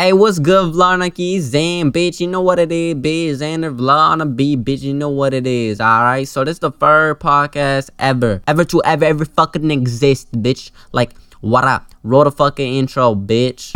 Hey, what's good, Vlarnaki? Zan, bitch, you know what it is, bitch. Xander Vlarna B, bitch, you know what it is, alright? So, this is the first podcast ever. Ever fucking exist, bitch. Like, what up? Roll the fucking intro, bitch.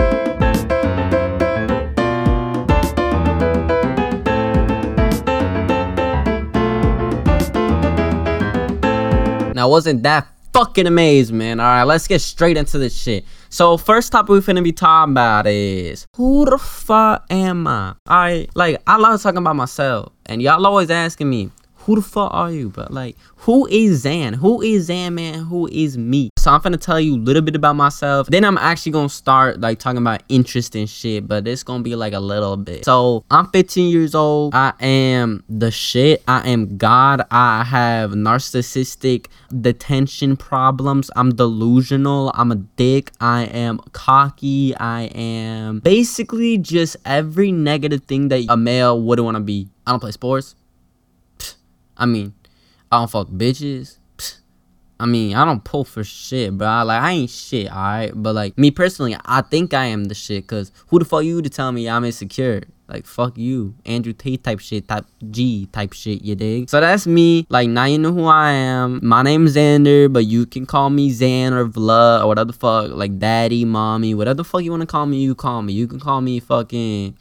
Now, wasn't that fucking amazing, man? Alright, let's get straight into this shit. So, first topic we're finna be talking about is, who the fuck am I? Alright, like, I love talking about myself. And y'all always asking me, who the fuck are you? But, like, who is Zan? Who is Zan, man? Who is me? So, I'm finna tell you a little bit about myself. Then I'm actually gonna start, like, talking about interest and shit. But it's gonna be, like, a little bit. So, I'm 15 years old. I am the shit. I am God. I have narcissistic detention problems. I'm delusional. I'm a dick. I am cocky. I am basically just every negative thing that a male wouldn't want to be. I don't play sports. I mean, I don't fuck bitches. I mean, I don't pull for shit, bro. Like, I ain't shit, alright? But, like, me personally, I think I am the shit. Because who the fuck you to tell me I'm insecure? Like, fuck you. Andrew Tate type shit. Type G type shit, you dig? So, that's me. Like, now you know who I am. My name's Xander, but you can call me Xan or Vla or whatever the fuck. Like, daddy, mommy, whatever the fuck you want to call me, you call me. You can call me fucking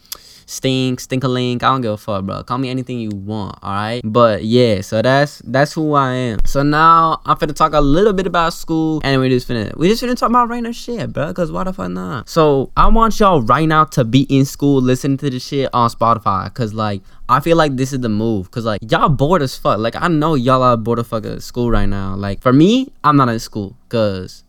Stink, Stinkalink, I don't give a fuck, bro. Call me anything you want, alright? But yeah, so that's who I am. So now I'm finna talk a little bit about school, and we just finna talk about random shit, bro. Cause why the fuck not? So I want y'all right now to be in school listening to this shit on Spotify. Cause like I feel like this is the move. Cause like y'all bored as fuck. Like I know y'all are bored as fuck at school right now. Like for me, I'm not in school. Cause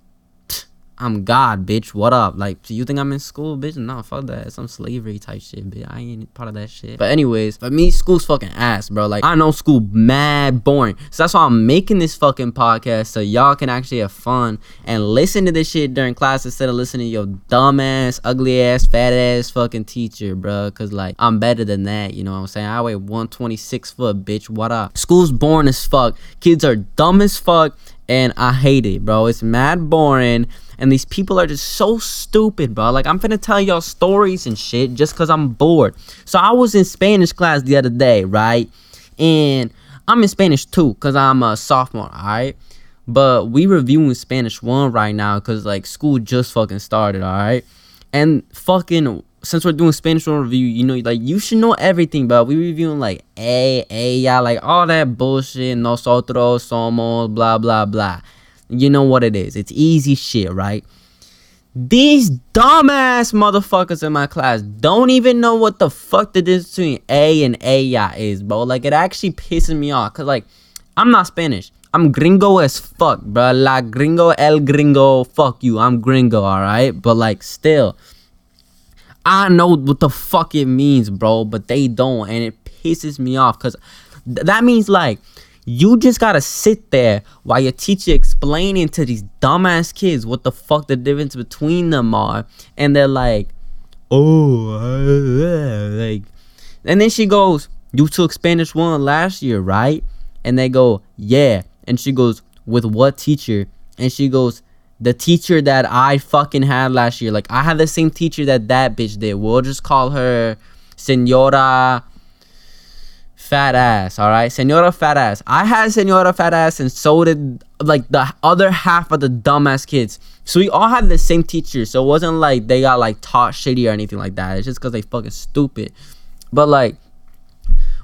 I'm God, bitch. What up? Like, do you think I'm in school, bitch? Nah, fuck that. It's some slavery type shit, bitch. I ain't part of that shit. But anyways, for me, school's fucking ass, bro. Like, I know school mad boring. So that's why I'm making this fucking podcast so y'all can actually have fun and listen to this shit during class instead of listening to your dumb ass, ugly ass, fat ass fucking teacher, bro. Cause like, I'm better than that. You know what I'm saying? I weigh 126 foot, bitch. What up? School's boring as fuck. Kids are dumb as fuck. And I hate it, bro. It's mad boring. And these people are just so stupid, bro. Like, I'm finna tell y'all stories and shit just because I'm bored. So, I was in Spanish class the other day, right? And I'm in Spanish 2 because I'm a sophomore, all right? But we reviewing Spanish 1 right now because, like, school just fucking started, all right? And fucking, since we're doing Spanish 1 review, you know, like, you should know everything, bro. We reviewing, like, ella, like, all that bullshit. Nosotros somos, blah, blah, blah. You know what it is. It's easy shit, right? These dumbass motherfuckers in my class don't even know what the fuck the difference between A and ella is, bro. Like, it actually pisses me off. Because, like, I'm not Spanish. I'm gringo as fuck, bro. La gringo, el gringo, fuck you. I'm gringo, all right? But, like, still, I know what the fuck it means, bro. But they don't. And it pisses me off. Because that means, like, you just gotta sit there while your teacher explaining to these dumbass kids what the fuck the difference between them are. And they're like, oh, like. And then she goes, you took Spanish 1 last year, right? And they go, yeah. And she goes, with what teacher? And she goes, the teacher that I fucking had last year. Like, I had the same teacher that bitch did. We'll just call her Senora Fat Ass, all right? Senora Fat Ass. I had Senora Fat Ass, and so did, like, the other half of the dumbass kids. So we all had the same teacher, so it wasn't like they got, like, taught shitty or anything like that. It's just because they fucking stupid. But, like,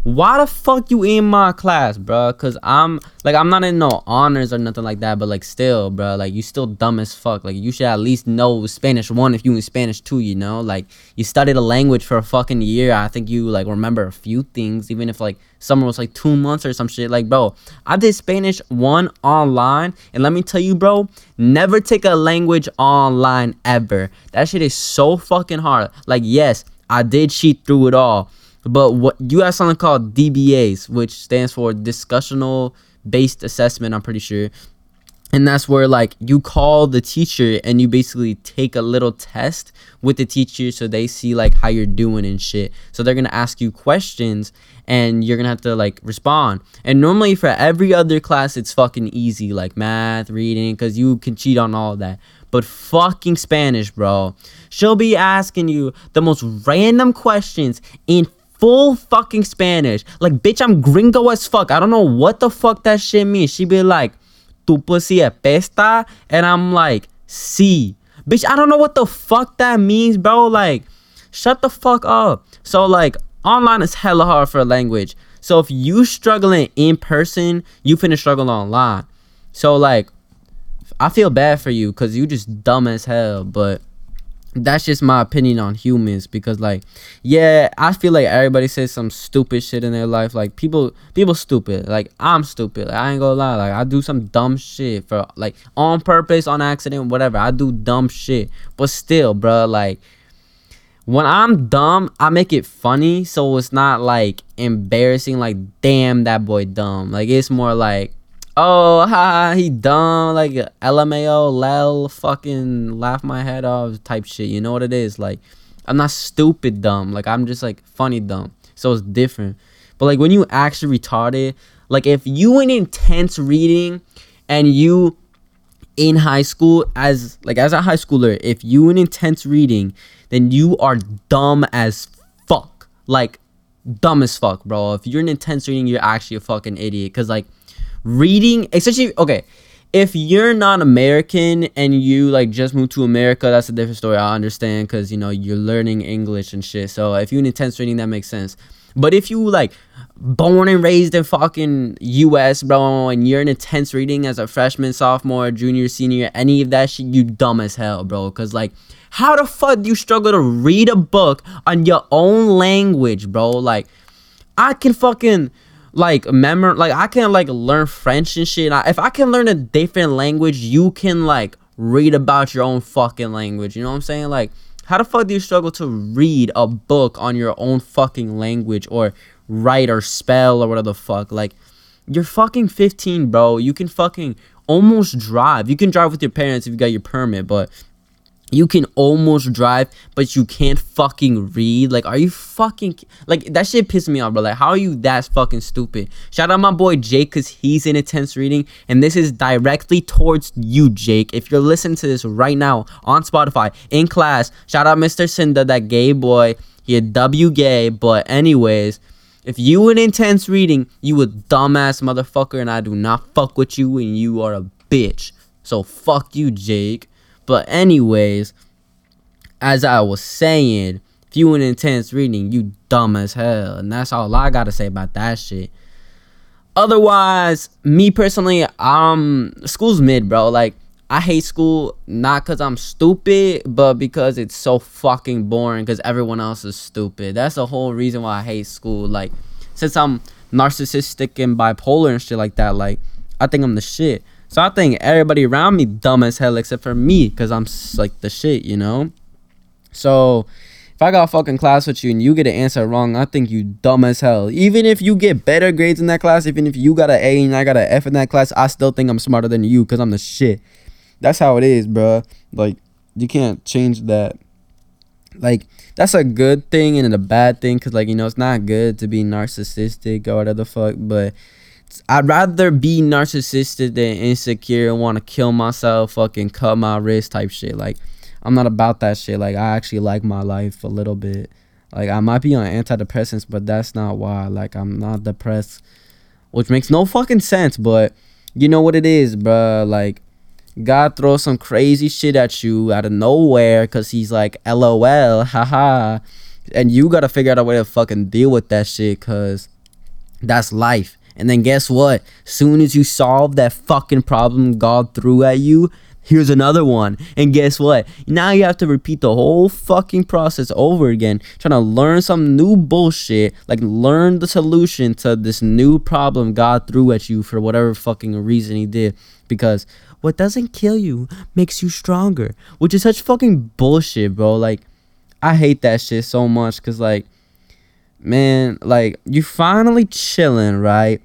why the fuck you in my class, bro? Because I'm, like, I'm not in no honors or nothing like that, but, like, still, bro, like, you still dumb as fuck. Like, you should at least know Spanish 1 if you in Spanish 2, you know? Like, you studied a language for a fucking year. I think you, like, remember a few things, even if, like, summer was, like, 2 months or some shit. Like, bro, I did Spanish 1 online, and let me tell you, bro, never take a language online ever. That shit is so fucking hard. Like, yes, I did cheat through it all. But what you have something called DBAs, which stands for discussional based assessment, I'm pretty sure. And that's where, like, you call the teacher and you basically take a little test with the teacher so they see, like, how you're doing and shit. So they're going to ask you questions and you're going to have to, like, respond. And normally for every other class, it's fucking easy, like math, reading, because you can cheat on all that. but fucking Spanish, bro. She'll be asking you the most random questions in full fucking Spanish. Like, bitch, I'm gringo as fuck. I don't know what the fuck that shit means. She be like, tu pussy apesta? And I'm like, sí. Bitch, I don't know what the fuck that means, bro. Like, shut the fuck up. So, like, online is hella hard for a language. So, if you struggling in person, you finna struggle online. So, like, I feel bad for you because you just dumb as hell. But that's just my opinion on humans because, like, yeah, I feel like everybody says some stupid shit in their life. Like, people stupid. Like, I'm stupid. Like, I ain't gonna lie. Like, I do some dumb shit for, like, on purpose, on accident, whatever. I do dumb shit. But still, bro, like, when I'm dumb, I make it funny so it's not, like, embarrassing. Like, damn, that boy dumb. Like, it's more like, oh, ha, he dumb, like, LMAO, lel, fucking laugh my head off type shit. You know what it is? Like, I'm not stupid dumb. Like, I'm just, like, funny dumb. So it's different. But, like, when you actually retarded, like, if you in intense reading and you in high school as, like, as a high schooler, if you in intense reading, then you are dumb as fuck. Like, dumb as fuck, bro. If you're in intense reading, you're actually a fucking idiot. Because, like, reading, especially, okay, if you're not American and you, like, just moved to America, that's a different story. I understand because, you know, you're learning English and shit. So if you're in intense reading, that makes sense. But if you, like, born and raised in fucking US, bro, and you're in intense reading as a freshman, sophomore, junior, senior, any of that shit, you dumb as hell, bro. Because, like, how the fuck do you struggle to read a book on your own language, bro? Like, I can fucking, like, remember, like, I can, like, learn French and shit. If I can learn a different language, you can, like, read about your own fucking language. You know what I'm saying? Like, how the fuck do you struggle to read a book on your own fucking language or write or spell or whatever the fuck? Like, you're fucking 15, bro. You can fucking almost drive. You can drive with your parents if you got your permit, but you can almost drive, but you can't fucking read. Like, are you fucking, like, that shit pissed me off, bro. Like, how are you that fucking stupid? Shout out my boy Jake, because he's in intense reading, and this is directly towards you, Jake. If you're listening to this right now on Spotify, in class, shout out Mr. Cinda, that gay boy. He a W gay, but anyways, if you in intense reading, you a dumbass motherfucker, and I do not fuck with you, and you are a bitch. So, fuck you, Jake. But anyways, as I was saying, if you in intense reading, you dumb as hell. And that's all I gotta say about that shit. Otherwise, me personally, school's mid, bro. Like, I hate school, not because I'm stupid, but because it's so fucking boring because everyone else is stupid. That's the whole reason why I hate school. Like, since I'm narcissistic and bipolar and shit like that, like, I think I'm the shit. So I think everybody around me dumb as hell except for me because I'm, like, the shit, you know? So if I got a fucking class with you and you get an answer wrong, I think you dumb as hell. Even if you get better grades in that class, even if you got an A and I got an F in that class, I still think I'm smarter than you because I'm the shit. That's how it is, bro. Like, you can't change that. Like, that's a good thing and a bad thing because, like, you know, it's not good to be narcissistic or whatever the fuck, but I'd rather be narcissistic than insecure and want to kill myself, fucking cut my wrist type shit. Like, I'm not about that shit. Like, I actually like my life a little bit. Like, I might be on antidepressants, but that's not why. Like, I'm not depressed, which makes no fucking sense, but you know what it is, bruh. Like, God throws some crazy shit at you out of nowhere because he's like, LOL, haha. And you got to figure out a way to fucking deal with that shit because that's life. And then guess what? Soon as you solve that fucking problem God threw at you, here's another one. And guess what? Now you have to repeat the whole fucking process over again, trying to learn some new bullshit, like learn the solution to this new problem God threw at you for whatever fucking reason he did. Because what doesn't kill you makes you stronger, which is such fucking bullshit, bro. Like, I hate that shit so much because, like, man, like, you finally chilling, right?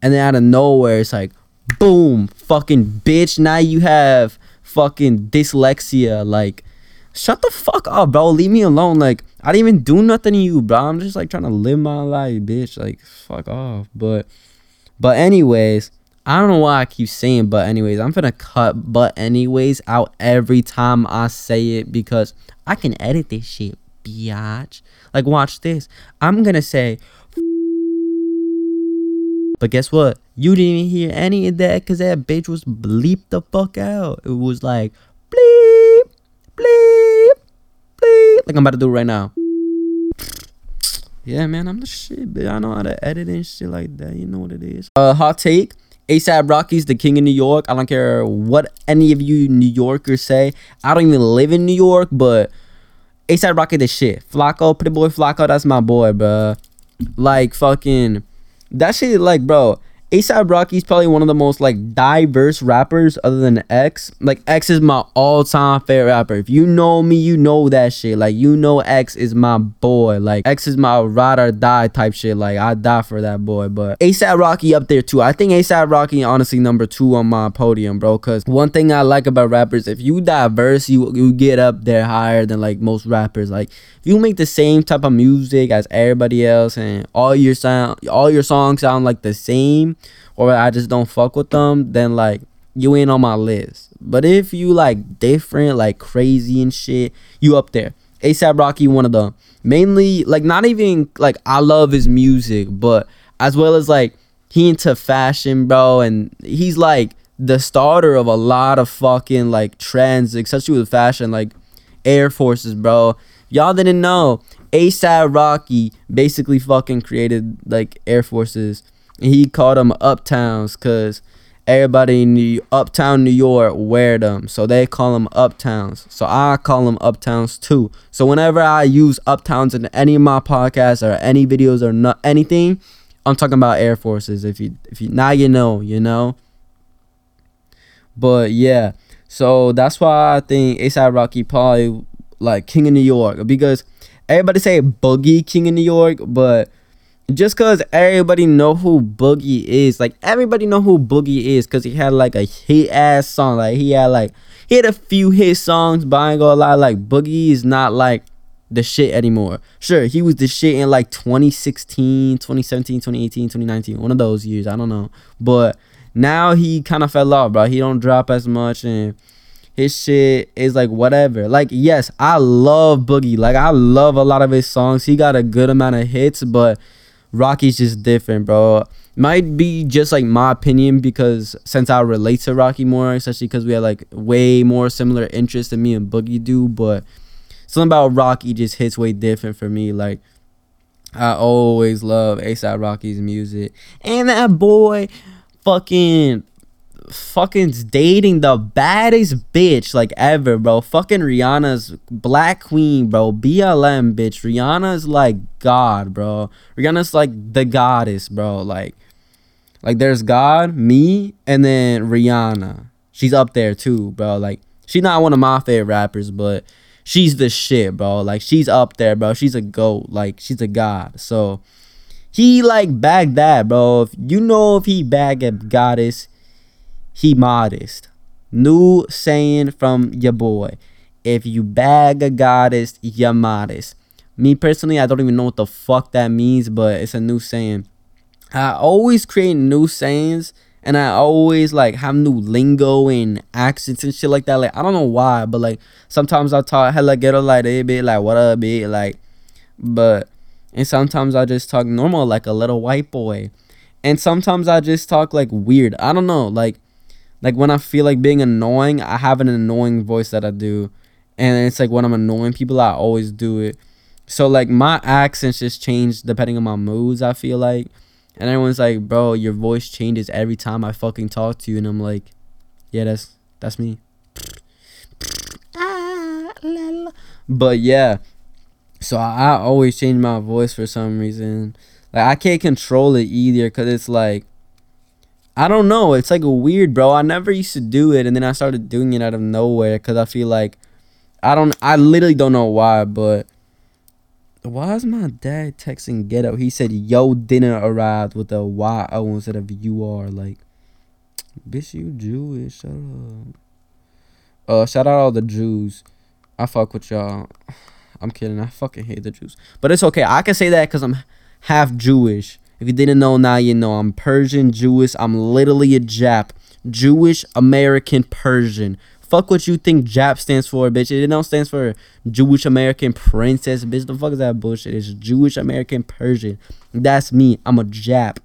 And then out of nowhere, it's like, boom, fucking bitch. Now you have fucking dyslexia. Like, shut the fuck up, bro. Leave me alone. Like, I didn't even do nothing to you, bro. I'm just, like, trying to live my life, bitch. Like, fuck off. But anyways, I don't know why I keep saying but anyways. I'm finna cut but anyways out every time I say it because I can edit this shit, biatch. Like, watch this. I'm gonna say, but guess what? You didn't even hear any of that because that bitch was bleeped the fuck out. It was like, bleep, bleep, bleep. Like I'm about to do right now. Yeah, man, I'm the shit, bitch. I know how to edit and shit like that. You know what it is. Hot take. ASAP Rocky's the king of New York. I don't care what any of you New Yorkers say. I don't even live in New York, but ASAP Rocky the shit. Flacco, pretty boy Flacco, that's my boy, bro. Like, fucking, that shit, like, bro, ASAP Rocky's probably one of the most, like, diverse rappers other than X. Like, X is my all-time favorite rapper. If you know me, you know that shit. Like, you know X is my boy. Like, X is my ride or die type shit. Like, I die for that boy. But ASAP Rocky up there, too. I think ASAP Rocky, honestly, #2 on my podium, bro. Because one thing I like about rappers, if you diverse, you get up there higher than, like, most rappers. Like, if you make the same type of music as everybody else and all your songs sound, like, the same, or I just don't fuck with them, then like you ain't on my list. But if you like different, like crazy and shit, you up there. ASAP Rocky, one of them. Mainly like not even like I love his music, but as well as like he into fashion, bro, and he's like the starter of a lot of fucking like trends, especially with fashion, like Air Forces, bro. Y'all didn't know ASAP Rocky basically fucking created like Air Forces. He called them Uptowns because everybody in Uptown New York wear them. So they call them Uptowns. So I call them Uptowns too. So whenever I use Uptowns in any of my podcasts or any videos or not anything, I'm talking about Air Forces. If you now you know. But yeah, so that's why I think ASAP Rocky probably like king of New York, because everybody say Boogie king of New York, but just because everybody know who Boogie is, like everybody know who Boogie is because he had like a hit ass song, like he had a few hit songs, but I ain't gonna lie, like Boogie is not like the shit anymore. Sure, he was the shit in like 2016, 2017, 2018, 2019, one of those years, I don't know, but now he kind of fell off, bro. He don't drop as much and his shit is like whatever. Like, yes, I love Boogie, like I love a lot of his songs, he got a good amount of hits, but Rocky's just different, bro. Might be just like my opinion because since I relate to Rocky more, especially because we had like way more similar interests than me and Boogie do, but something about Rocky just hits way different for me. Like I always love ASAP Rocky's music, and that boy fucking dating the baddest bitch like ever, bro. Fucking Rihanna's Black Queen, bro. BLM, bitch. Rihanna's like God, bro. Rihanna's like the goddess, bro. Like there's God, me, and then Rihanna. She's up there too, bro. Like she's not one of my favorite rappers, but she's the shit, bro. Like she's up there, bro. She's a goat. Like she's a god. So he like bagged that, bro. If he bagged a goddess, he modest. New saying from your boy. If you bag a goddess, you're modest. Me personally, I don't even know what the fuck that means, but it's a new saying. I always create new sayings, and I always like have new lingo and accents and shit like that. Like I don't know why, but like sometimes I talk hella ghetto like a bit, like what up, bitch, like. But and sometimes I just talk normal like a little white boy, and sometimes I just talk like weird. I don't know, like when I feel like being annoying, I have an annoying voice that I do, and it's like when I'm annoying people, I always do it. So like my accents just change depending on my moods, I feel like. And everyone's like, bro, your voice changes every time I fucking talk to you, and I'm like, yeah, that's me. But yeah, so I always change my voice for some reason. Like I can't control it either, cause it's like, I don't know, it's like weird, bro. I never used to do it, and then I started doing it out of nowhere because I feel like I literally don't know why. But why is my dad texting ghetto? He said, yo, dinner arrived with a Y-O instead of U-R. Like, bitch, you Jewish, shut up. Shout out all the Jews. I fuck with y'all. I'm kidding, I fucking hate the Jews. But it's okay, I can say that because I'm half Jewish. If you didn't know, now you know. I'm Persian, Jewish. I'm literally a Jap. Jewish, American, Persian. Fuck what you think Jap stands for, bitch. It don't stand for Jewish American Princess, bitch. The fuck is that bullshit? It's Jewish American Persian. That's me. I'm a Jap.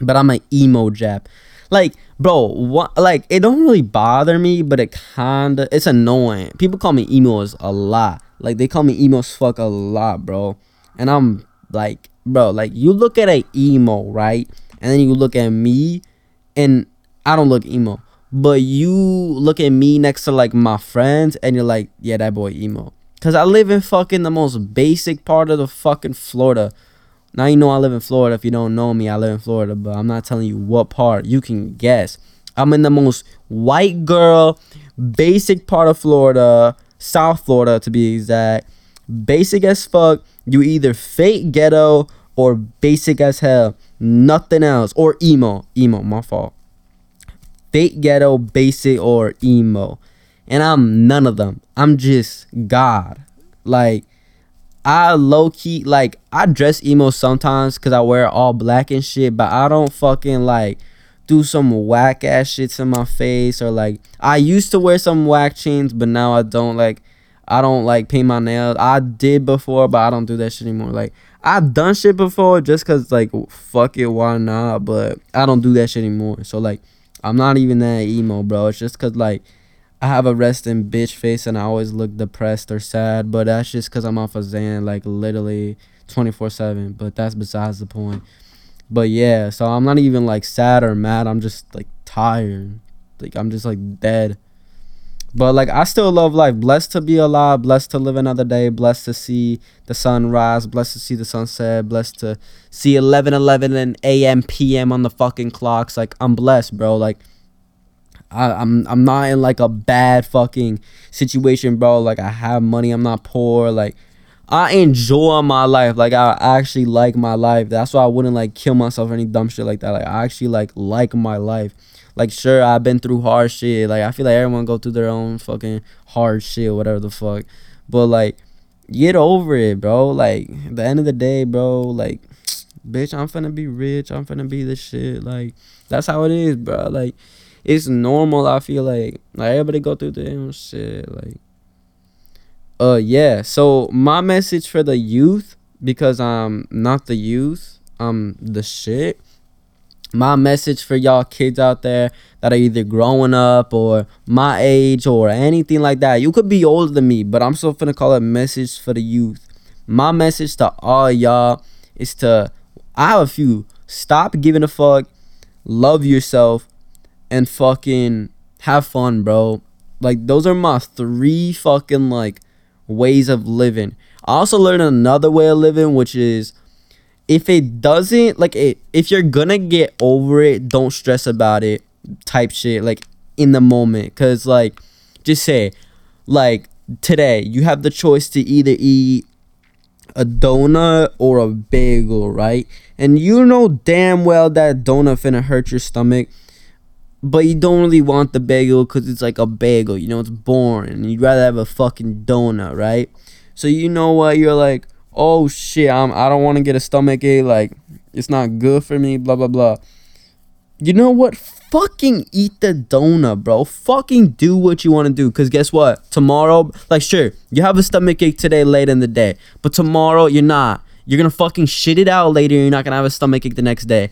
But I'm an emo Jap. Like, bro, what? Like, it don't really bother me, but it kinda, it's annoying. People call me emos a lot. Like, they call me emo as fuck a lot, bro. And I'm like, bro, like, you look at an emo, right? And then you look at me, and I don't look emo. But you look at me next to, like, my friends, and you're like, yeah, that boy emo. Because I live in fucking the most basic part of the fucking Florida. Now you know I live in Florida. If you don't know me, I live in Florida. But I'm not telling you what part. You can guess. I'm in the most white girl, basic part of Florida. South Florida, to be exact. Basic as fuck. You either fake ghetto or basic as hell. Nothing else. Or emo. Emo, my fault. Fake ghetto, basic, or emo. And I'm none of them. I'm just God. Like, I low-key, like, I dress emo sometimes because I wear all black and shit, but I don't fucking, like, do some whack-ass shit to my face, or, like, I used to wear some whack chains, but now I don't, like, paint my nails. I did before, but I don't do that shit anymore. Like, I've done shit before just because, like, fuck it, why not? But I don't do that shit anymore. So, like, I'm not even that emo, bro. It's just because, like, I have a resting bitch face and I always look depressed or sad. But that's just because I'm off of Xan, like, literally 24/7. But that's besides the point. But, yeah, so I'm not even, like, sad or mad. I'm just, like, tired. Like, I'm just, like, dead. But, like, I still love life. Blessed to be alive. Blessed to live another day. Blessed to see the sun rise. Blessed to see the sunset. Blessed to see 11:11 and a.m. p.m. on the fucking clocks. Like, I'm blessed, bro. Like, I'm not in, like, a bad fucking situation, bro. Like, I have money. I'm not poor. Like, I enjoy my life. Like, I actually like my life. That's why I wouldn't, like, kill myself or any dumb shit like that. Like, I actually, like my life. Like, sure, I've been through hard shit. Like, I feel like everyone go through their own fucking hard shit, whatever the fuck. But, like, get over it, bro. Like, at the end of the day, bro, like, bitch, I'm finna be rich. I'm finna be this shit. Like, that's how it is, bro. Like, it's normal, I feel like. Like, everybody go through their own shit. Like, yeah. So, my message for the youth, because I'm not the youth, I'm the shit. My message for y'all kids out there that are either growing up or my age or anything like that. You could be older than me, but I'm still finna call it message for the youth. My message to all y'all is to, I have a few. Stop giving a fuck. Love yourself. And fucking have fun, bro. Like, those are my three fucking, like, ways of living. I also learned another way of living, which is, if it doesn't, like, if you're gonna get over it, don't stress about it type shit, like, in the moment. Because, like, just say, like, today, you have the choice to either eat a donut or a bagel, right? And you know damn well that donut finna hurt your stomach, but you don't really want the bagel because it's, like, a bagel. You know, it's boring. You'd rather have a fucking donut, right? So, you know what? You're like, oh shit, I don't want to get a stomach ache, like, it's not good for me, blah, blah, blah. You know what? Fucking eat the donut, bro. Fucking do what you want to do, because guess what? Tomorrow, like, sure, you have a stomach ache today late in the day, but tomorrow you're not. You're going to fucking shit it out later, and you're not going to have a stomach ache the next day.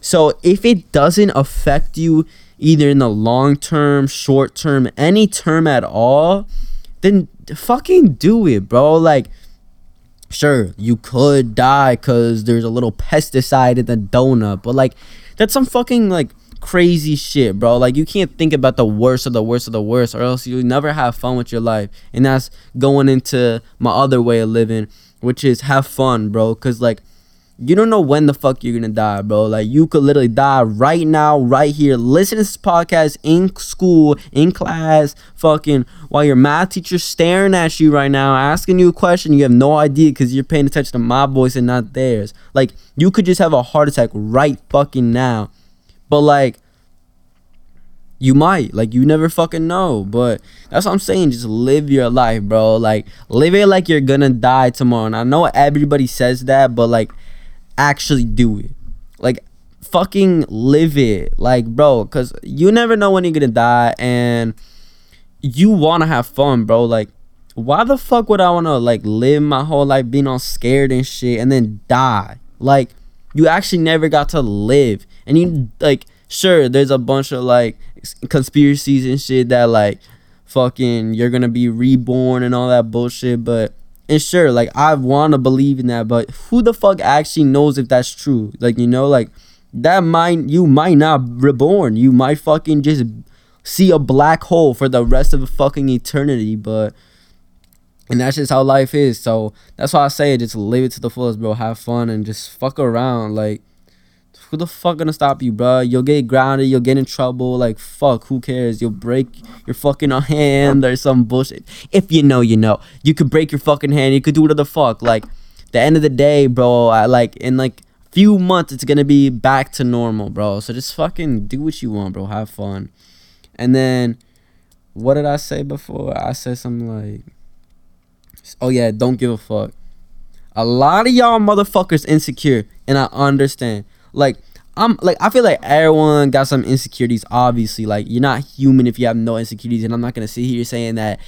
So if it doesn't affect you either in the long term, short term, any term at all, then fucking do it, bro. Like, sure, you could die because there's a little pesticide in the donut, but, like, that's some fucking, like, crazy shit, bro. Like, you can't think about the worst of the worst of the worst, or else you'll never have fun with your life. And that's going into my other way of living, which is have fun, bro, because, like, you don't know when the fuck you're gonna die, bro. Like, you could literally die right now, right here. Listen to this podcast in school, in class, fucking while your math teacher's staring at you right now, asking you a question. You have no idea because you're paying attention to my voice and not theirs. Like, you could just have a heart attack right fucking now. But, like, you might. Like, you never fucking know. But that's what I'm saying. Just live your life, bro. Like, live it like you're gonna die tomorrow. And I know everybody says that, but, like, actually do it. Like, fucking live it. Like, bro, because you never know when you're gonna die, and you want to have fun, bro. Like, why the fuck would I want to, like, live my whole life being all scared and shit and then die? Like, you actually never got to live. And you, like, sure, there's a bunch of, like, conspiracies and shit that, like, fucking you're gonna be reborn and all that bullshit. But, and sure, like, I want to believe in that, but who the fuck actually knows if that's true? Like, you know, like, that might, you might not reborn. You might fucking just see a black hole for the rest of the fucking eternity, but... And that's just how life is. So that's why I say just live it to the fullest, bro. Have fun and just fuck around. Like, who the fuck gonna stop you, bro? You'll get grounded. You'll get in trouble. Like, fuck, who cares? You'll break your fucking hand or some bullshit. If you know, you know. You could break your fucking hand. You could do whatever the fuck. Like, the end of the day, bro, in few months, it's gonna be back to normal, bro. So just fucking do what you want, bro. Have fun. And then, what did I say before? I said something like... Oh yeah, don't give a fuck. A lot of y'all motherfuckers insecure, and I understand. Like, I feel like everyone got some insecurities, obviously. Like, you're not human if you have no insecurities, and I'm not gonna sit here saying that,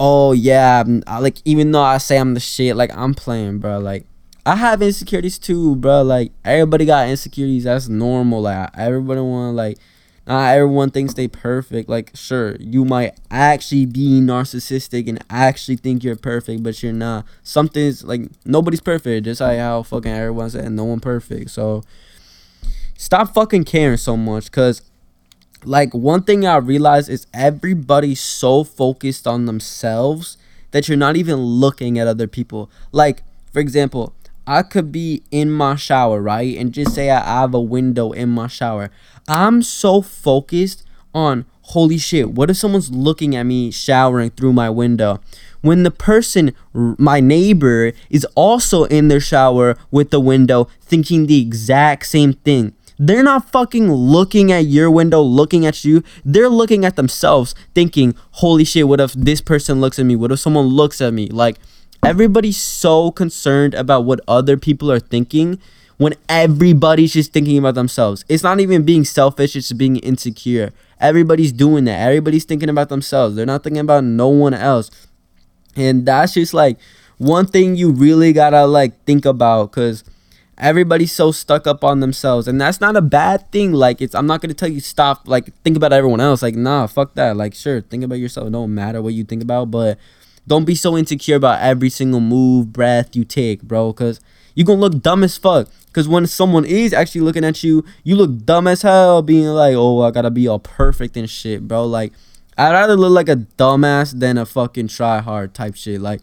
oh yeah, like, even though I say I'm the shit, like, I'm playing, bro. Like, I have insecurities too, bro. Like, everybody got insecurities. That's normal. Like, everybody wanna, like, not everyone thinks they perfect. Like, sure, you might actually be narcissistic and actually think you're perfect, but you're not. Something's, like, nobody's perfect. Just like how fucking everyone said, no one perfect. So stop fucking caring so much, because, like, one thing I realized is everybody's so focused on themselves that you're not even looking at other people. Like, for example, I could be in my shower, right? And just say I have a window in my shower. I'm so focused on, holy shit, what if someone's looking at me showering through my window? When the person, my neighbor, is also in their shower with the window thinking the exact same thing. They're not fucking looking at your window, looking at you. They're looking at themselves thinking, holy shit, what if this person looks at me? What if someone looks at me? Like, everybody's so concerned about what other people are thinking when everybody's just thinking about themselves. It's not even being selfish, it's being insecure. Everybody's doing that. Everybody's thinking about themselves. They're not thinking about no one else. And that's just, like, one thing you really gotta, like, think about, because everybody's so stuck up on themselves. And that's not a bad thing. Like, it's, I'm not gonna tell you stop, like, think about everyone else. Like, nah, fuck that. Like, sure, think about yourself. It don't matter what you think about, but don't be so insecure about every single move, breath you take, bro, because you're going to look dumb as fuck. Because when someone is actually looking at you, you look dumb as hell being like, oh, I got to be all perfect and shit, bro. Like, I'd rather look like a dumbass than a fucking try hard type shit. Like,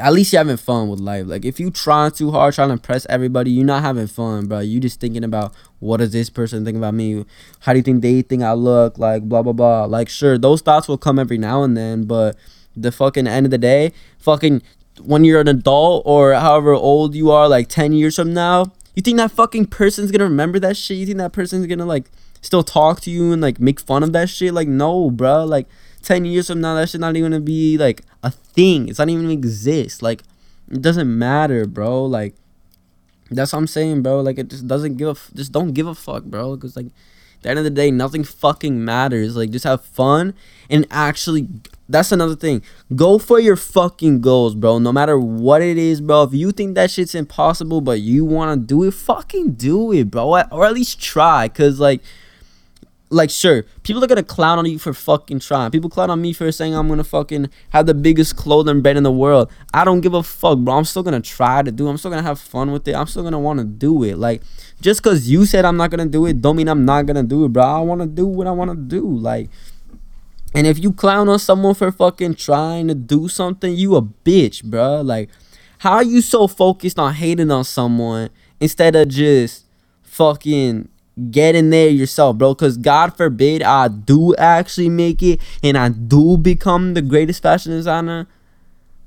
at least you're having fun with life. Like, if you trying too hard, trying to impress everybody, you're not having fun, bro. You just thinking about, what does this person think about me? How do you think they think I look? Like, blah, blah, blah. Like, sure, those thoughts will come every now and then, but... the fucking end of the day, fucking when you're an adult or however old you are, like 10 years from now, you think that fucking person's gonna remember that shit? You think that person's gonna, like, still talk to you and, like, make fun of that shit? Like, no, bro. Like, 10 years from now, that shit not even gonna be, like, a thing. It's not even gonna exist. Like, it doesn't matter, bro. Like, that's what I'm saying, bro. Like, it just doesn't give a just don't give a fuck, bro, because, like, at the end of the day, nothing fucking matters. Like, just have fun and actually, that's another thing. Go for your fucking goals, bro. No matter what it is, bro. If you think that shit's impossible, but you want to do it, fucking do it, bro. Or at least try. Because, like, sure, people are going to clown on you for fucking trying. People clown on me for saying I'm going to fucking have the biggest clothing brand in the world. I don't give a fuck, bro. I'm still going to try to do it. I'm still going to have fun with it. I'm still going to want to do it. Like, just because you said I'm not going to do it don't mean I'm not going to do it, bro. I want to do what I want to do. Like, and if you clown on someone for fucking trying to do something, you a bitch, bro. Like, how are you so focused on hating on someone instead of just fucking getting there yourself, bro? Because God forbid I do actually make it and I do become the greatest fashion designer,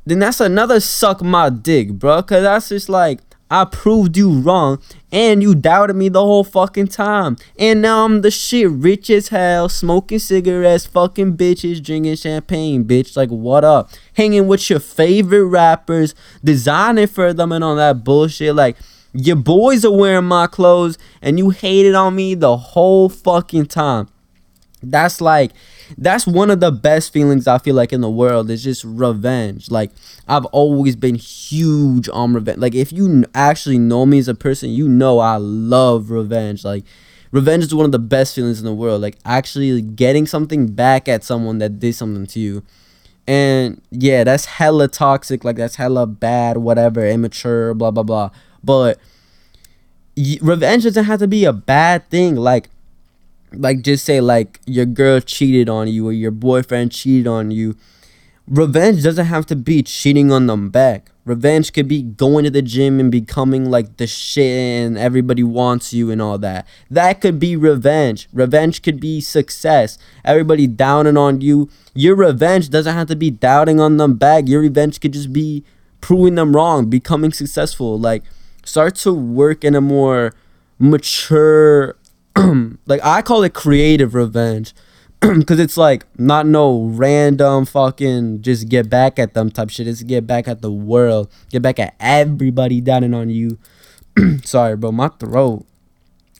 then that's another suck my dick, bro. Because that's just like, I proved you wrong, and you doubted me the whole fucking time. And now I'm the shit, rich as hell, smoking cigarettes, fucking bitches, drinking champagne, bitch. Like, what up? Hanging with your favorite rappers, designing for them and all that bullshit. Like, Your boys are wearing my clothes and you hated on me the whole fucking time. That's one of the best feelings I feel like in the world is just revenge. Like, I've always been huge on revenge. Like, if you actually know me as a person, you know I love revenge. Like, revenge is one of the best feelings in the world. Like, actually getting something back at someone that did something to you. And yeah, that's hella toxic. Like, that's hella bad, whatever, immature, blah, blah, blah. But revenge doesn't have to be a bad thing. Like just say like your girl cheated on you or your boyfriend cheated on you. Revenge doesn't have to be cheating on them back. Revenge could be going to the gym and becoming like the shit and everybody wants you and all that. That could be revenge. Revenge could be success. Everybody downing on you. Your revenge doesn't have to be doubting on them back. Your revenge could just be proving them wrong, becoming successful. Like, start to work in a more mature like, I call it creative revenge because it's like not no random fucking just get back at them type shit. It's get back at the world, get back at everybody downing on you. Sorry, bro, my throat.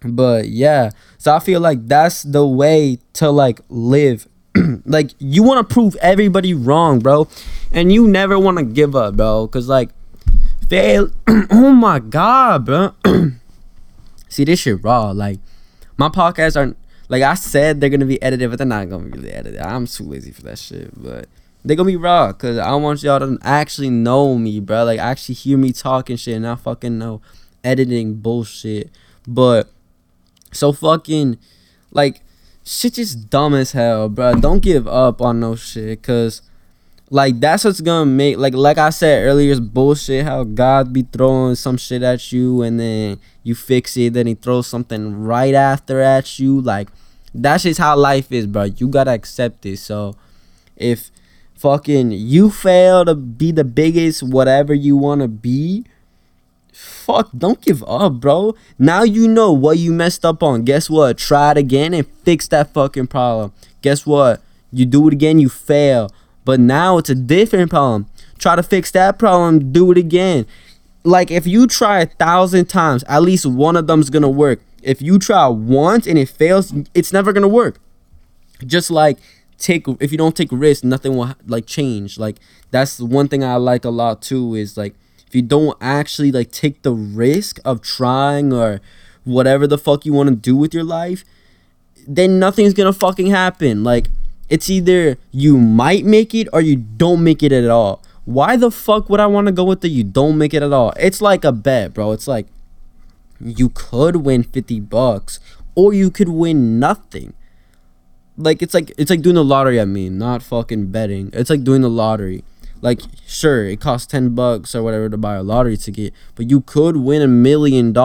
But yeah, so I feel like that's the way to like live. Like, you want to prove everybody wrong, bro, and you never want to give up, bro, because like fail. Oh my god, bro. See, this shit raw. Like, my podcasts aren't, like I said, they're going to be edited, but they're not going to be really edited. I'm too lazy for that shit, but they're going to be raw because I want y'all to actually know me, bro. Like, actually hear me talking shit and not fucking know editing bullshit. But so fucking, like, shit just dumb as hell, bro. Don't give up on no shit because, like, that's what's going to make, like I said earlier, it's bullshit how God be throwing some shit at you and then you fix it, then he throws something right after at you. Like, that's just how life is, bro. You gotta accept it. So if fucking you fail to be the biggest whatever you wanna be, fuck, don't give up, bro. Now you know what you messed up on. Guess what? Try it again and fix that fucking problem. Guess what? You do it again, you fail. But now it's a different problem. Try to fix that problem, do it again. Like, if you try 1,000 times, at least one of them's gonna work. If you try once and it fails, it's never gonna work. Just like, if you don't take risks, nothing will like change. Like, that's one thing I like a lot too, is like, if you don't actually like take the risk of trying or whatever the fuck you want to do with your life, then nothing's gonna fucking happen. Like, it's either you might make it or you don't make it at all. Why the fuck would I want to go with the you don't make it at all? It's like a bet, bro. It's like, you could win $50 or you could win nothing. Like, it's like doing the lottery. I mean, not fucking betting. It's like doing the lottery. Like, sure, it costs $10 or whatever to buy a lottery ticket, but you could win $1 million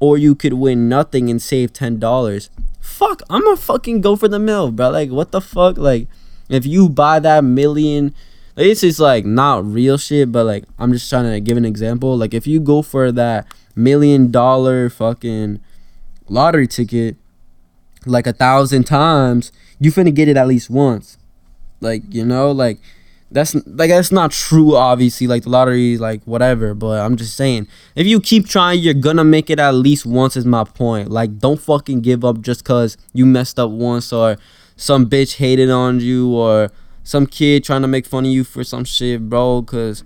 or you could win nothing and save $10. Fuck, I'm gonna fucking go for the mill, bro. Like, what the fuck? Like, if you buy that million, this is like not real shit, but like I'm just trying to give an example. Like, if you go for that $1 million fucking lottery ticket like 1,000 times, you finna get it at least once. Like, you know, like that's not true, obviously. Like, the lottery is like whatever, but I'm just saying, if you keep trying, you're gonna make it at least once, is my point. Like, don't fucking give up just cause you messed up once or some bitch hated on you or some kid trying to make fun of you for some shit, bro, because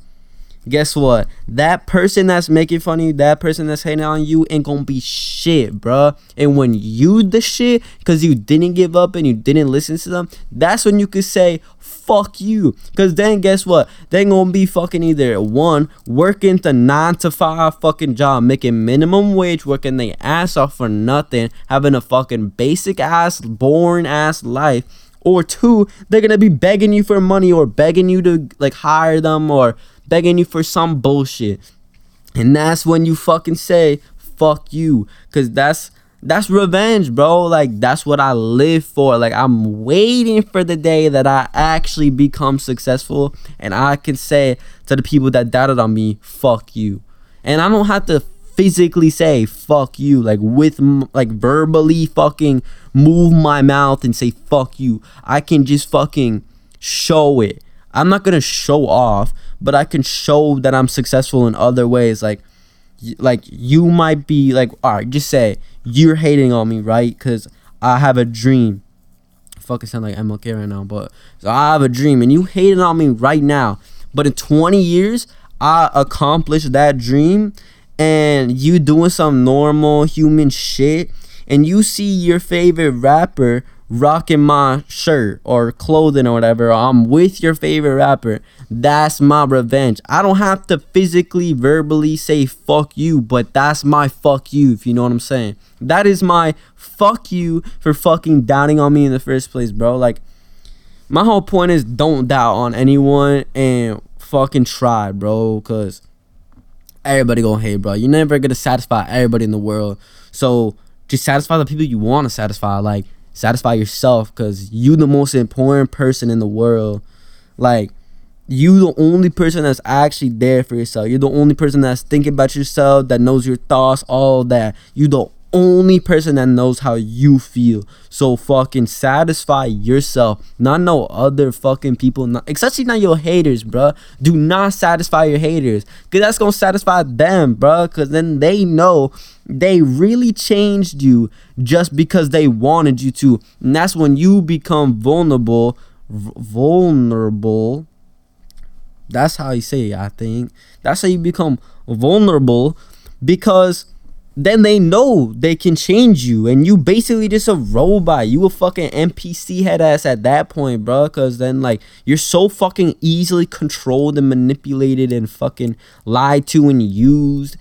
guess what? That person that's making fun of you, that person that's hating on you ain't gonna be shit, bro. And when you the shit, because you didn't give up and you didn't listen to them, that's when you could say, fuck you. Because then guess what? They gonna be fucking either, one, working the 9-to-5 fucking job, making minimum wage, working their ass off for nothing, having a fucking basic ass, boring ass life. Or two, they're gonna be begging you for money or begging you to like hire them or begging you for some bullshit. And that's when you fucking say, fuck you. Cause that's revenge, bro. Like, that's what I live for. Like, I'm waiting for the day that I actually become successful and I can say to the people that doubted on me, fuck you. And I don't have to physically say fuck you, like with like verbally fucking move my mouth and say fuck you. I can just fucking show it. I'm not gonna show off, but I can show that I'm successful in other ways. Like, like you might be like, all right, just say you're hating on me, right? Because I have a dream. Fucking sound like MLK right now, but so I have a dream and you hating on me right now. But in 20 years, I accomplished that dream and you doing some normal human shit and you see your favorite rapper rocking my shirt or clothing or whatever. Or I'm with your favorite rapper. That's my revenge. I don't have to physically, verbally say fuck you, but that's my fuck you, if you know what I'm saying. That is my fuck you for fucking doubting on me in the first place, bro. Like, my whole point is don't doubt on anyone and fucking try, bro, because everybody gonna hate, bro. You're never gonna satisfy everybody in the world. So just satisfy the people you want to satisfy. Like, satisfy yourself, because you the most important person in the world. Like, you the only person that's actually there for yourself. You're the only person that's thinking about yourself, that knows your thoughts, all that. You the only person that knows how you feel. So fucking satisfy yourself, not no other fucking people, especially not your haters, bro. Do not satisfy your haters, because that's gonna satisfy them, bro, because then they know they really changed you just because they wanted you to. And that's when you become vulnerable. That's how you say it, I think. That's how you become vulnerable, because then they know they can change you. And you basically just a robot. You a fucking NPC head ass at that point, bro. Because then, like, you're so fucking easily controlled and manipulated and fucking lied to and used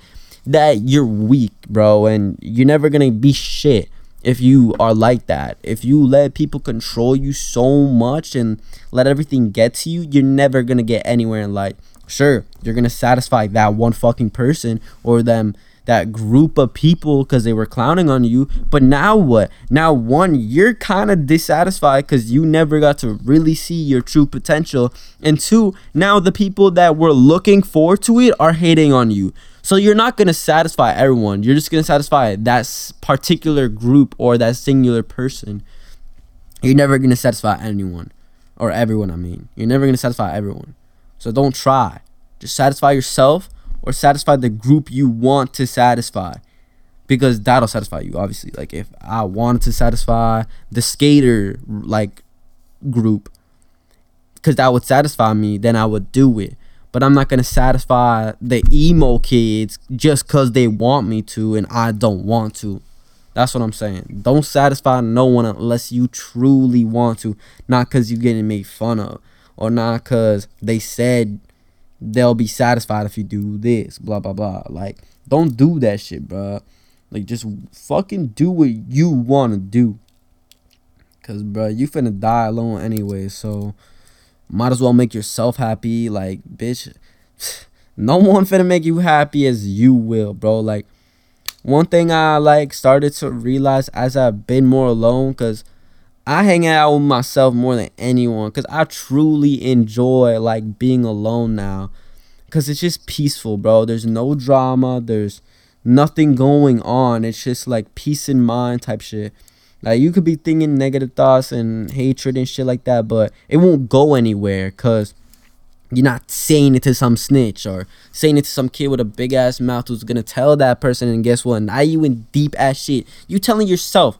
that you're weak, bro. And you're never gonna be shit if you are like that. If you let people control you so much and let everything get to you, you're never gonna get anywhere in life. Sure, you're gonna satisfy that one fucking person or them, that group of people, because they were clowning on you. But now what? Now, one, you're kind of dissatisfied because you never got to really see your true potential. And two, now the people that were looking forward to it are hating on you. So you're not going to satisfy everyone. You're just going to satisfy that particular group or that singular person. You're never going to satisfy anyone, or everyone, I mean. You're never going to satisfy everyone. So don't try. Just satisfy yourself, or satisfy the group you want to satisfy, because that'll satisfy you, obviously. Like, if I wanted to satisfy the skater, like, group, because that would satisfy me, then I would do it. But I'm not going to satisfy the emo kids just because they want me to and I don't want to. That's what I'm saying. Don't satisfy no one unless you truly want to, not because you're getting made fun of, or not because they said they'll be satisfied if you do this, blah, blah, blah. Like, don't do that shit, bro. Like, just fucking do what you want to do. Because, bro, you finna die alone anyway, so might as well make yourself happy. Like, bitch, no one finna make you happy as you will, bro. Like, one thing I, like, started to realize as I've been more alone, because I hang out with myself more than anyone, because I truly enjoy, like, being alone now, because it's just peaceful, bro. There's no drama. There's nothing going on. It's just, like, peace in mind type shit. Like, you could be thinking negative thoughts and hatred and shit like that, but it won't go anywhere, because you're not saying it to some snitch or saying it to some kid with a big-ass mouth who's going to tell that person, and guess what? Now you in deep-ass shit. You telling yourself.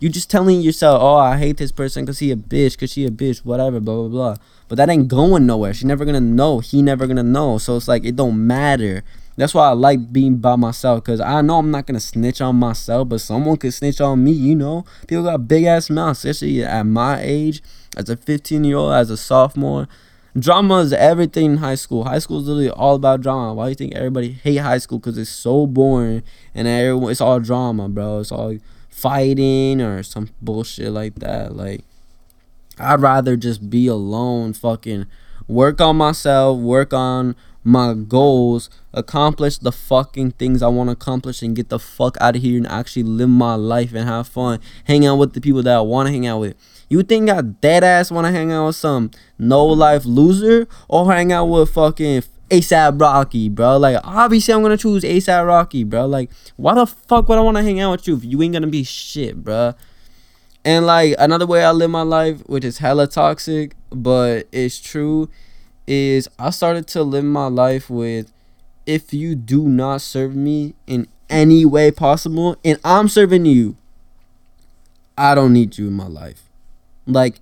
You just telling yourself, oh, I hate this person because he a bitch, because she a bitch, whatever, blah, blah, blah. But that ain't going nowhere. She never going to know. He never going to know. So it's like, it don't matter. That's why I like being by myself, because I know I'm not going to snitch on myself, but someone could snitch on me, you know. People got big-ass mouths, especially at my age, as a 15-year-old, as a sophomore. Drama is everything in high school. High school is literally all about drama. Why do you think everybody hate high school? Because it's so boring, and everyone, it's all drama, bro. It's all fighting or some bullshit like that. Like, I'd rather just be alone, fucking work on myself, work on my goals, accomplish the fucking things I want to accomplish, and get the fuck out of here and actually live my life and have fun, hang out with the people that I want to hang out with. You think I dead ass want to hang out with some no life loser, or hang out with fucking ASAP Rocky, bro? Like, obviously I'm gonna choose ASAP Rocky, bro. Like, why the fuck would I want to hang out with you if you ain't gonna be shit, bro? And, like, another way I live my life, which is hella toxic, but it's true, is I started to live my life with if you do not serve me in any way possible and I'm serving you, I don't need you in my life. Like,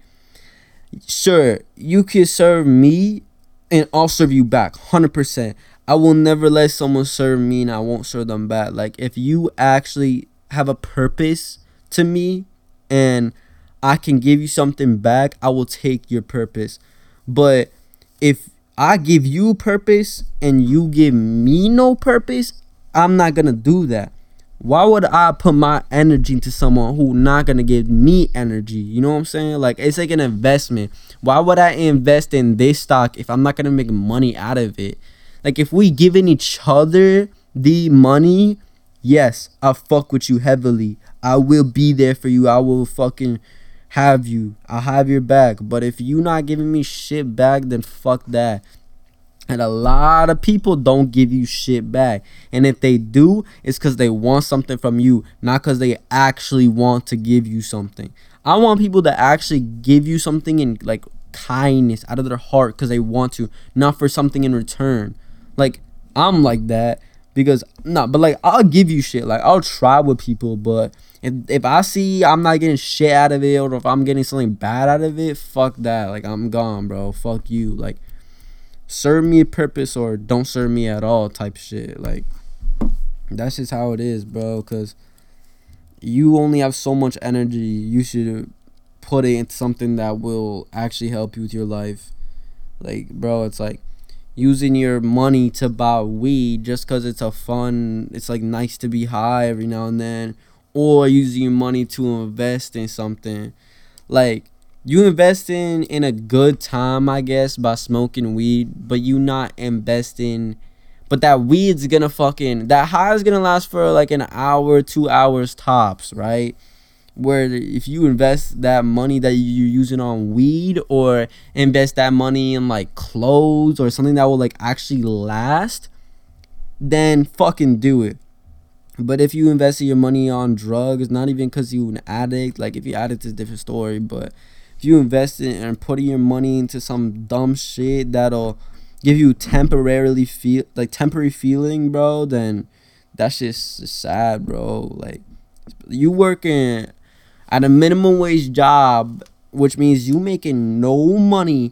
sure, you can serve me and I'll serve you back 100%. I will never let someone serve me and I won't serve them back. Like, if you actually have a purpose to me and I can give you something back, I will take your purpose. But if I give you purpose and you give me no purpose, I'm not going to do that. Why would I put my energy into someone who's not going to give me energy? You know what I'm saying? Like, it's like an investment. Why would I invest in this stock if I'm not going to make money out of it? Like, if we giving each other the money, yes, I fuck with you heavily. I will be there for you. I will fucking have you. I'll have your back. But if you not giving me shit back, then fuck that. And a lot of people don't give you shit back. And if they do, it's because they want something from you, not because they actually want to give you something. I want people to actually give you something in, like, kindness out of their heart because they want to, not for something in return. Like, I'm like that because, but like, I'll give you shit. Like, I'll try with people, but if I see I'm not getting shit out of it or if I'm getting something bad out of it, fuck that. Like, I'm gone, bro. Fuck you. Like, serve me a purpose or don't serve me at all type shit. Like, that's just how it is, bro, because you only have so much energy. You should put it into something that will actually help you with your life. Like, bro, it's like using your money to buy weed just because it's a fun, it's like nice to be high every now and then, or using your money to invest in something. Like, you investing in a good time, I guess, by smoking weed, but you not investing. But that weed's gonna fucking, that high is gonna last for like an hour, 2 hours tops, right? Where if you invest that money that you're using on weed or invest that money in like clothes or something that will like actually last, then fucking do it. But if you invest your money on drugs, not even because you're an addict, like if you're addict, it's a different story, but if you invest in and putting your money into some dumb shit that'll give you temporary feeling, bro, then that's just sad, bro. Like, you working at a minimum wage job, which means you making no money.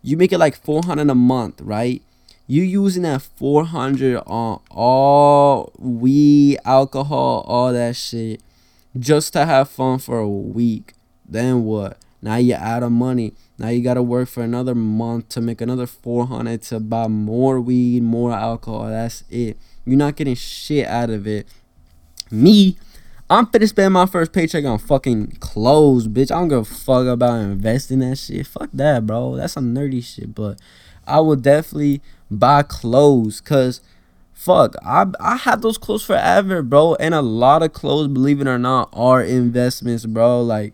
You make it like $400 a month, right? You using that $400 on all weed, alcohol, all that shit, just to have fun for a week. Then what? Now you're out of money. Now you got to work for another month to make another $400 to buy more weed, more alcohol. That's it. You're not getting shit out of it. Me, I'm finna spend my first paycheck on fucking clothes, bitch. I don't give a fuck about investing that shit. Fuck that, bro. That's some nerdy shit. But I will definitely buy clothes because, fuck, I had those clothes forever, bro. And a lot of clothes, believe it or not, are investments, bro. Like,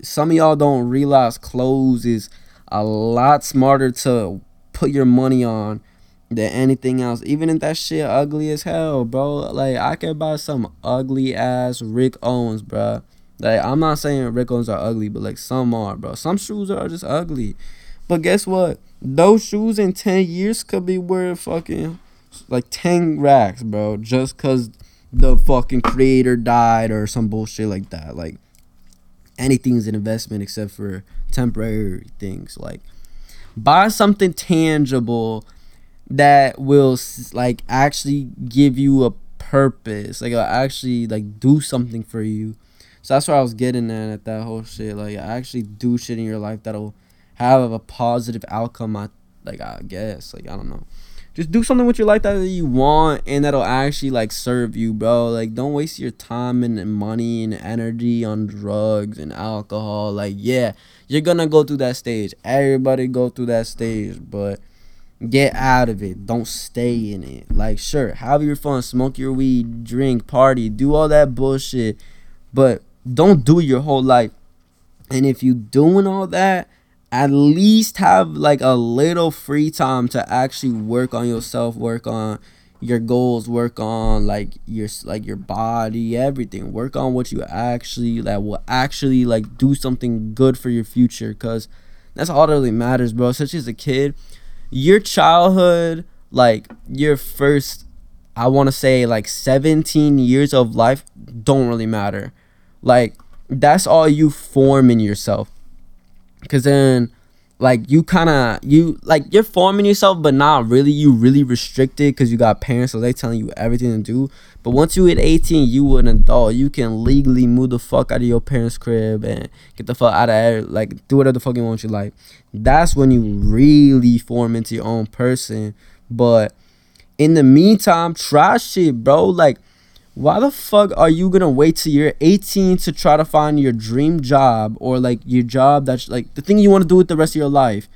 some of y'all don't realize clothes is a lot smarter to put your money on than anything else. Even if that shit ugly as hell, bro. Like, I could buy some ugly ass Rick Owens, bro. Like, I'm not saying Rick Owens are ugly, but like some are, bro. Some shoes are just ugly. But guess what? Those shoes in 10 years could be worth fucking like 10 racks, bro. Just because the fucking creator died or some bullshit like that. Like, anything's an investment except for temporary things. Like, buy something tangible that will like actually give you a purpose, like actually like do something for you. So that's where I was getting at that whole shit. Like, actually do shit in your life that'll have a positive outcome. I don't know, just do something with your life that you want and that'll actually like serve you, bro. Like, don't waste your time and money and energy on drugs and alcohol. Like, yeah, you're gonna go through that stage. Everybody go through that stage, but get out of it. Don't stay in it. Like, sure, have your fun, smoke your weed, drink, party, do all that bullshit, but don't do your whole life. And if you doing all that, at least have like a little free time to actually work on yourself, work on your goals, work on like your body, everything. Work on what you actually that will actually like do something good for your future, because that's all that really matters, bro. Such as a kid, your childhood, like your first I want to say like 17 years of life don't really matter. Like, that's all you form in yourself. Because then, like, you're forming yourself, but not really. You really restricted because you got parents, so they telling you everything to do. But once you hit 18, you an adult. You can legally move the fuck out of your parents' crib and get the fuck out of, like, do whatever the fuck you want in your life. That's when you really form into your own person. But in the meantime, try shit, bro. Like, why the fuck are you gonna wait till you're 18 to try to find your dream job, or like your job that's like the thing you want to do with the rest of your life?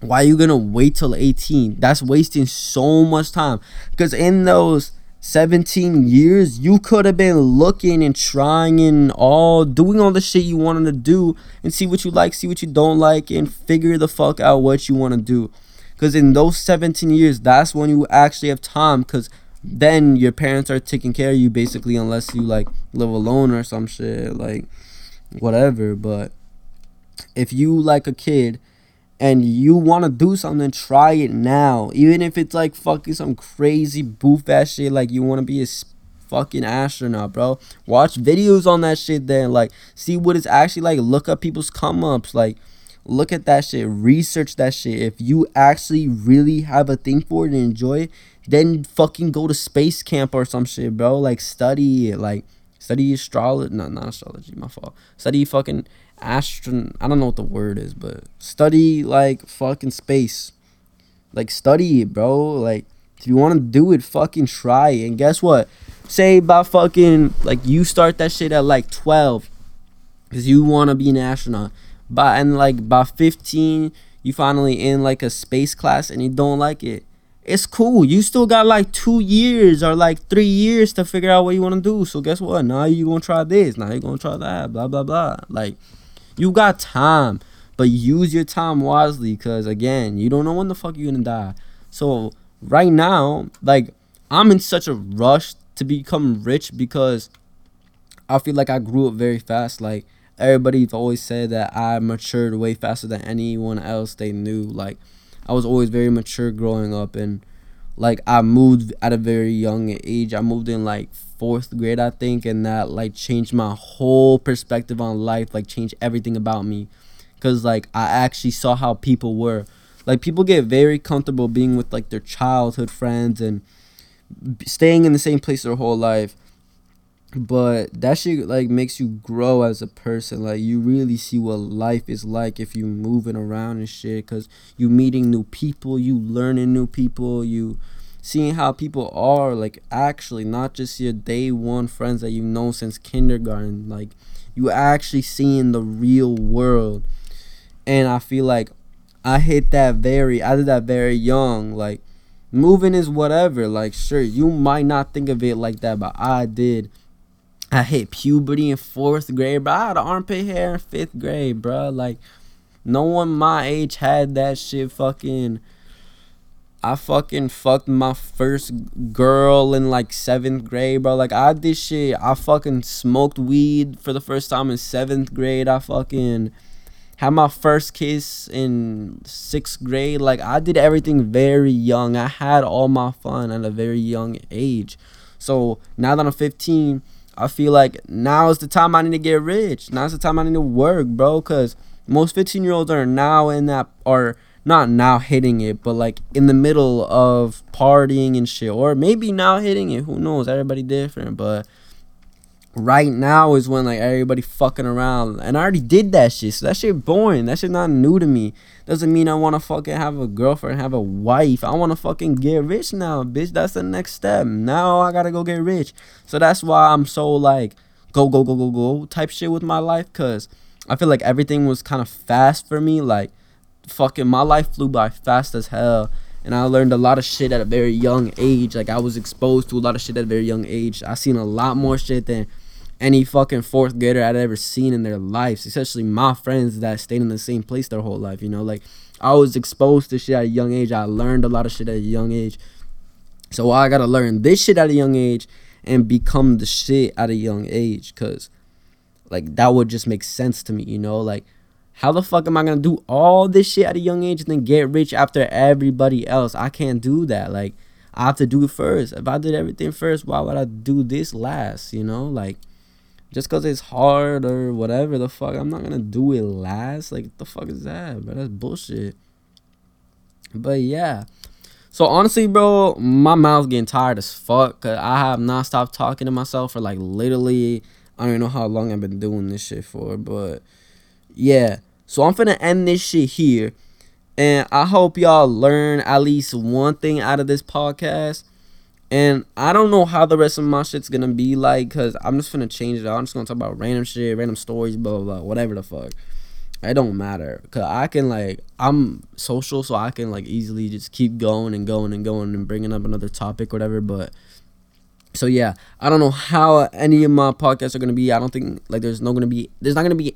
Why are you gonna wait till 18? That's wasting so much time, because in those 17 years you could have been looking and trying and doing all the shit you wanted to do, and see what you like, see what you don't like, and figure the fuck out what you want to do. Because in those 17 years, that's when you actually have time, because then your parents are taking care of you, basically, unless you, like, live alone or some shit, like, whatever. But if you, like, a kid and you want to do something, try it now. Even if it's, like, fucking some crazy boof-ass shit, like, you want to be a fucking astronaut, bro. Watch videos on that shit then, like, see what it's actually like. Look up people's come-ups, like, look at that shit, research that shit. If you actually really have a thing for it and enjoy it, then fucking go to space camp or some shit, bro. Like, study it. Like, study astrology. No, not astrology, my fault. Study fucking I don't know what the word is, but study, like, fucking space. Like, study it, bro. Like, if you want to do it, fucking try it. And guess what? Say by fucking, like, you start that shit at, like, 12. Because you want to be an astronaut. By 15, you finally in, like, a space class and you don't like it. It's cool. You still got, like, 2 years or, like, 3 years to figure out what you want to do. So guess what? Now you're going to try this. Now you're going to try that. Blah, blah, blah. Like, you got time. But use your time wisely, because, again, you don't know when the fuck you're going to die. So right now, like, I'm in such a rush to become rich because I feel like I grew up very fast. Like, everybody's always said that I matured way faster than anyone else they knew. Like, I was always very mature growing up, and, like, I moved at a very young age. I moved in, like, 4th grade, I think, and that, like, changed my whole perspective on life, like, changed everything about me, because, like, I actually saw how people were. Like, people get very comfortable being with, like, their childhood friends and staying in the same place their whole life. But that shit, like, makes you grow as a person. Like, you really see what life is like if you moving around and shit, because you meeting new people, you learning new people, you seeing how people are, like, actually, not just your day one friends that you've known since kindergarten. Like, you actually seeing the real world. And I feel like I did that very young. Like, moving is whatever. Like, sure, you might not think of it like that, but I did. I hit puberty in 4th grade, bro. I had armpit hair in 5th grade, bro. Like, no one my age had that shit. I fucking fucked my first girl in, like, 7th grade, bro. Like, I did shit. I fucking smoked weed for the first time in 7th grade. I fucking had my first kiss in 6th grade. Like, I did everything very young. I had all my fun at a very young age. So now that I'm 15, I feel like now is the time I need to get rich. Now is the time I need to work, bro. Because most 15-year-olds are now hitting it, but, like, in the middle of partying and shit. Or maybe now hitting it. Who knows? Everybody different. But right now is when, like, everybody fucking around. And I already did that shit. So that shit boring. That shit not new to me. Doesn't mean I want to fucking have a girlfriend, have a wife. I want to fucking get rich now, bitch. That's the next step. Now I got to go get rich. So that's why I'm so, like, go, go, go, go, go type shit with my life. Because I feel like everything was kind of fast for me. Like, fucking my life flew by fast as hell. And I learned a lot of shit at a very young age. Like, I was exposed to a lot of shit at a very young age. I seen a lot more shit than any fucking 4th grader I'd ever seen in their lives, especially my friends that stayed in the same place their whole life, you know? Like, I was exposed to shit at a young age. I learned a lot of shit at a young age. So I gotta learn this shit at a young age and become the shit at a young age, because, like, that would just make sense to me, you know? Like, how the fuck am I gonna do all this shit at a young age and then get rich after everybody else? I can't do that. Like, I have to do it first. If I did everything first, why would I do this last? You know, like, just because it's hard or whatever the fuck, I'm not going to do it last. Like, the fuck is that, bro? That's bullshit. But, yeah. So, honestly, bro, my mouth's getting tired as fuck. Because I have not stopped talking to myself for, like, literally, I don't even know how long I've been doing this shit for. But, yeah. So, I'm finna end this shit here. And I hope y'all learn at least one thing out of this podcast. And I don't know how the rest of my shit's gonna be like, because I'm just gonna change it out. I'm just gonna talk about random shit, random stories, blah, blah, blah, whatever the fuck. It don't matter. Because I can, like, I'm social, so I can, like, easily just keep going and going and going and bringing up another topic, whatever. But, so yeah, I don't know how any of my podcasts are gonna be. I don't think, like, there's not gonna be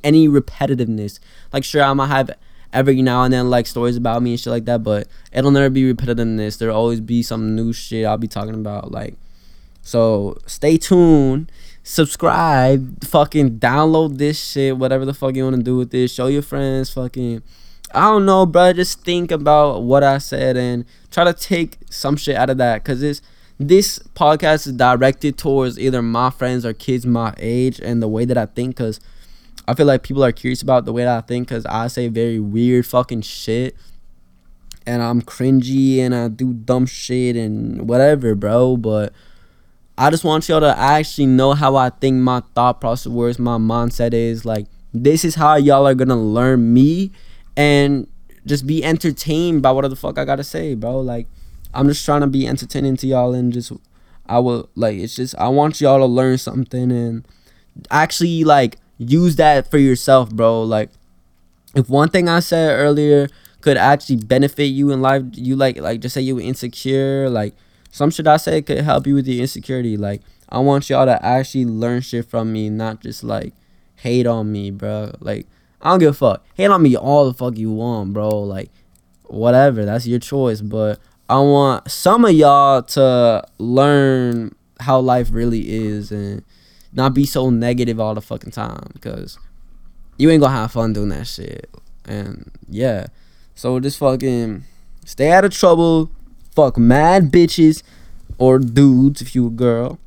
any repetitiveness. Like, sure, I might have every now and then, like, stories about me and shit like that, but it'll never be repetitive than this. There'll always be some new shit I'll be talking about, like, so stay tuned, subscribe, fucking download this shit, whatever the fuck you want to do with this, show your friends, fucking, I don't know, bro, just think about what I said and try to take some shit out of that, because this podcast is directed towards either my friends or kids my age and the way that I think, because I feel like people are curious about the way that I think, because I say very weird fucking shit and I'm cringy and I do dumb shit and whatever, bro. But I just want y'all to actually know how I think, my thought process works, my mindset is. Like, this is how y'all are going to learn me and just be entertained by what the fuck I got to say, bro. Like, I'm just trying to be entertaining to y'all and just, I want y'all to learn something and actually, like, use that for yourself, bro. Like, if one thing I said earlier could actually benefit you in life, you like just say you were insecure, like some shit I said could help you with your insecurity. Like, I want y'all to actually learn shit from me, not just like hate on me, bro. Like, I don't give a fuck. Hate on me all the fuck you want, bro. Like, whatever, that's your choice. But I want some of y'all to learn how life really is and not be so negative all the fucking time, because you ain't gonna have fun doing that shit. And yeah, so just fucking stay out of trouble, fuck mad bitches or dudes if you a girl,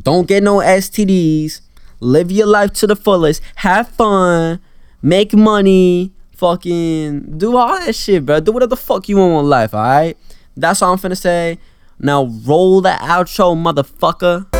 don't get no STDs, live your life to the fullest, have fun, make money, fucking do all that shit, bro. Do whatever the fuck you want with life, alright? That's all I'm finna say. Now roll the outro, motherfucker.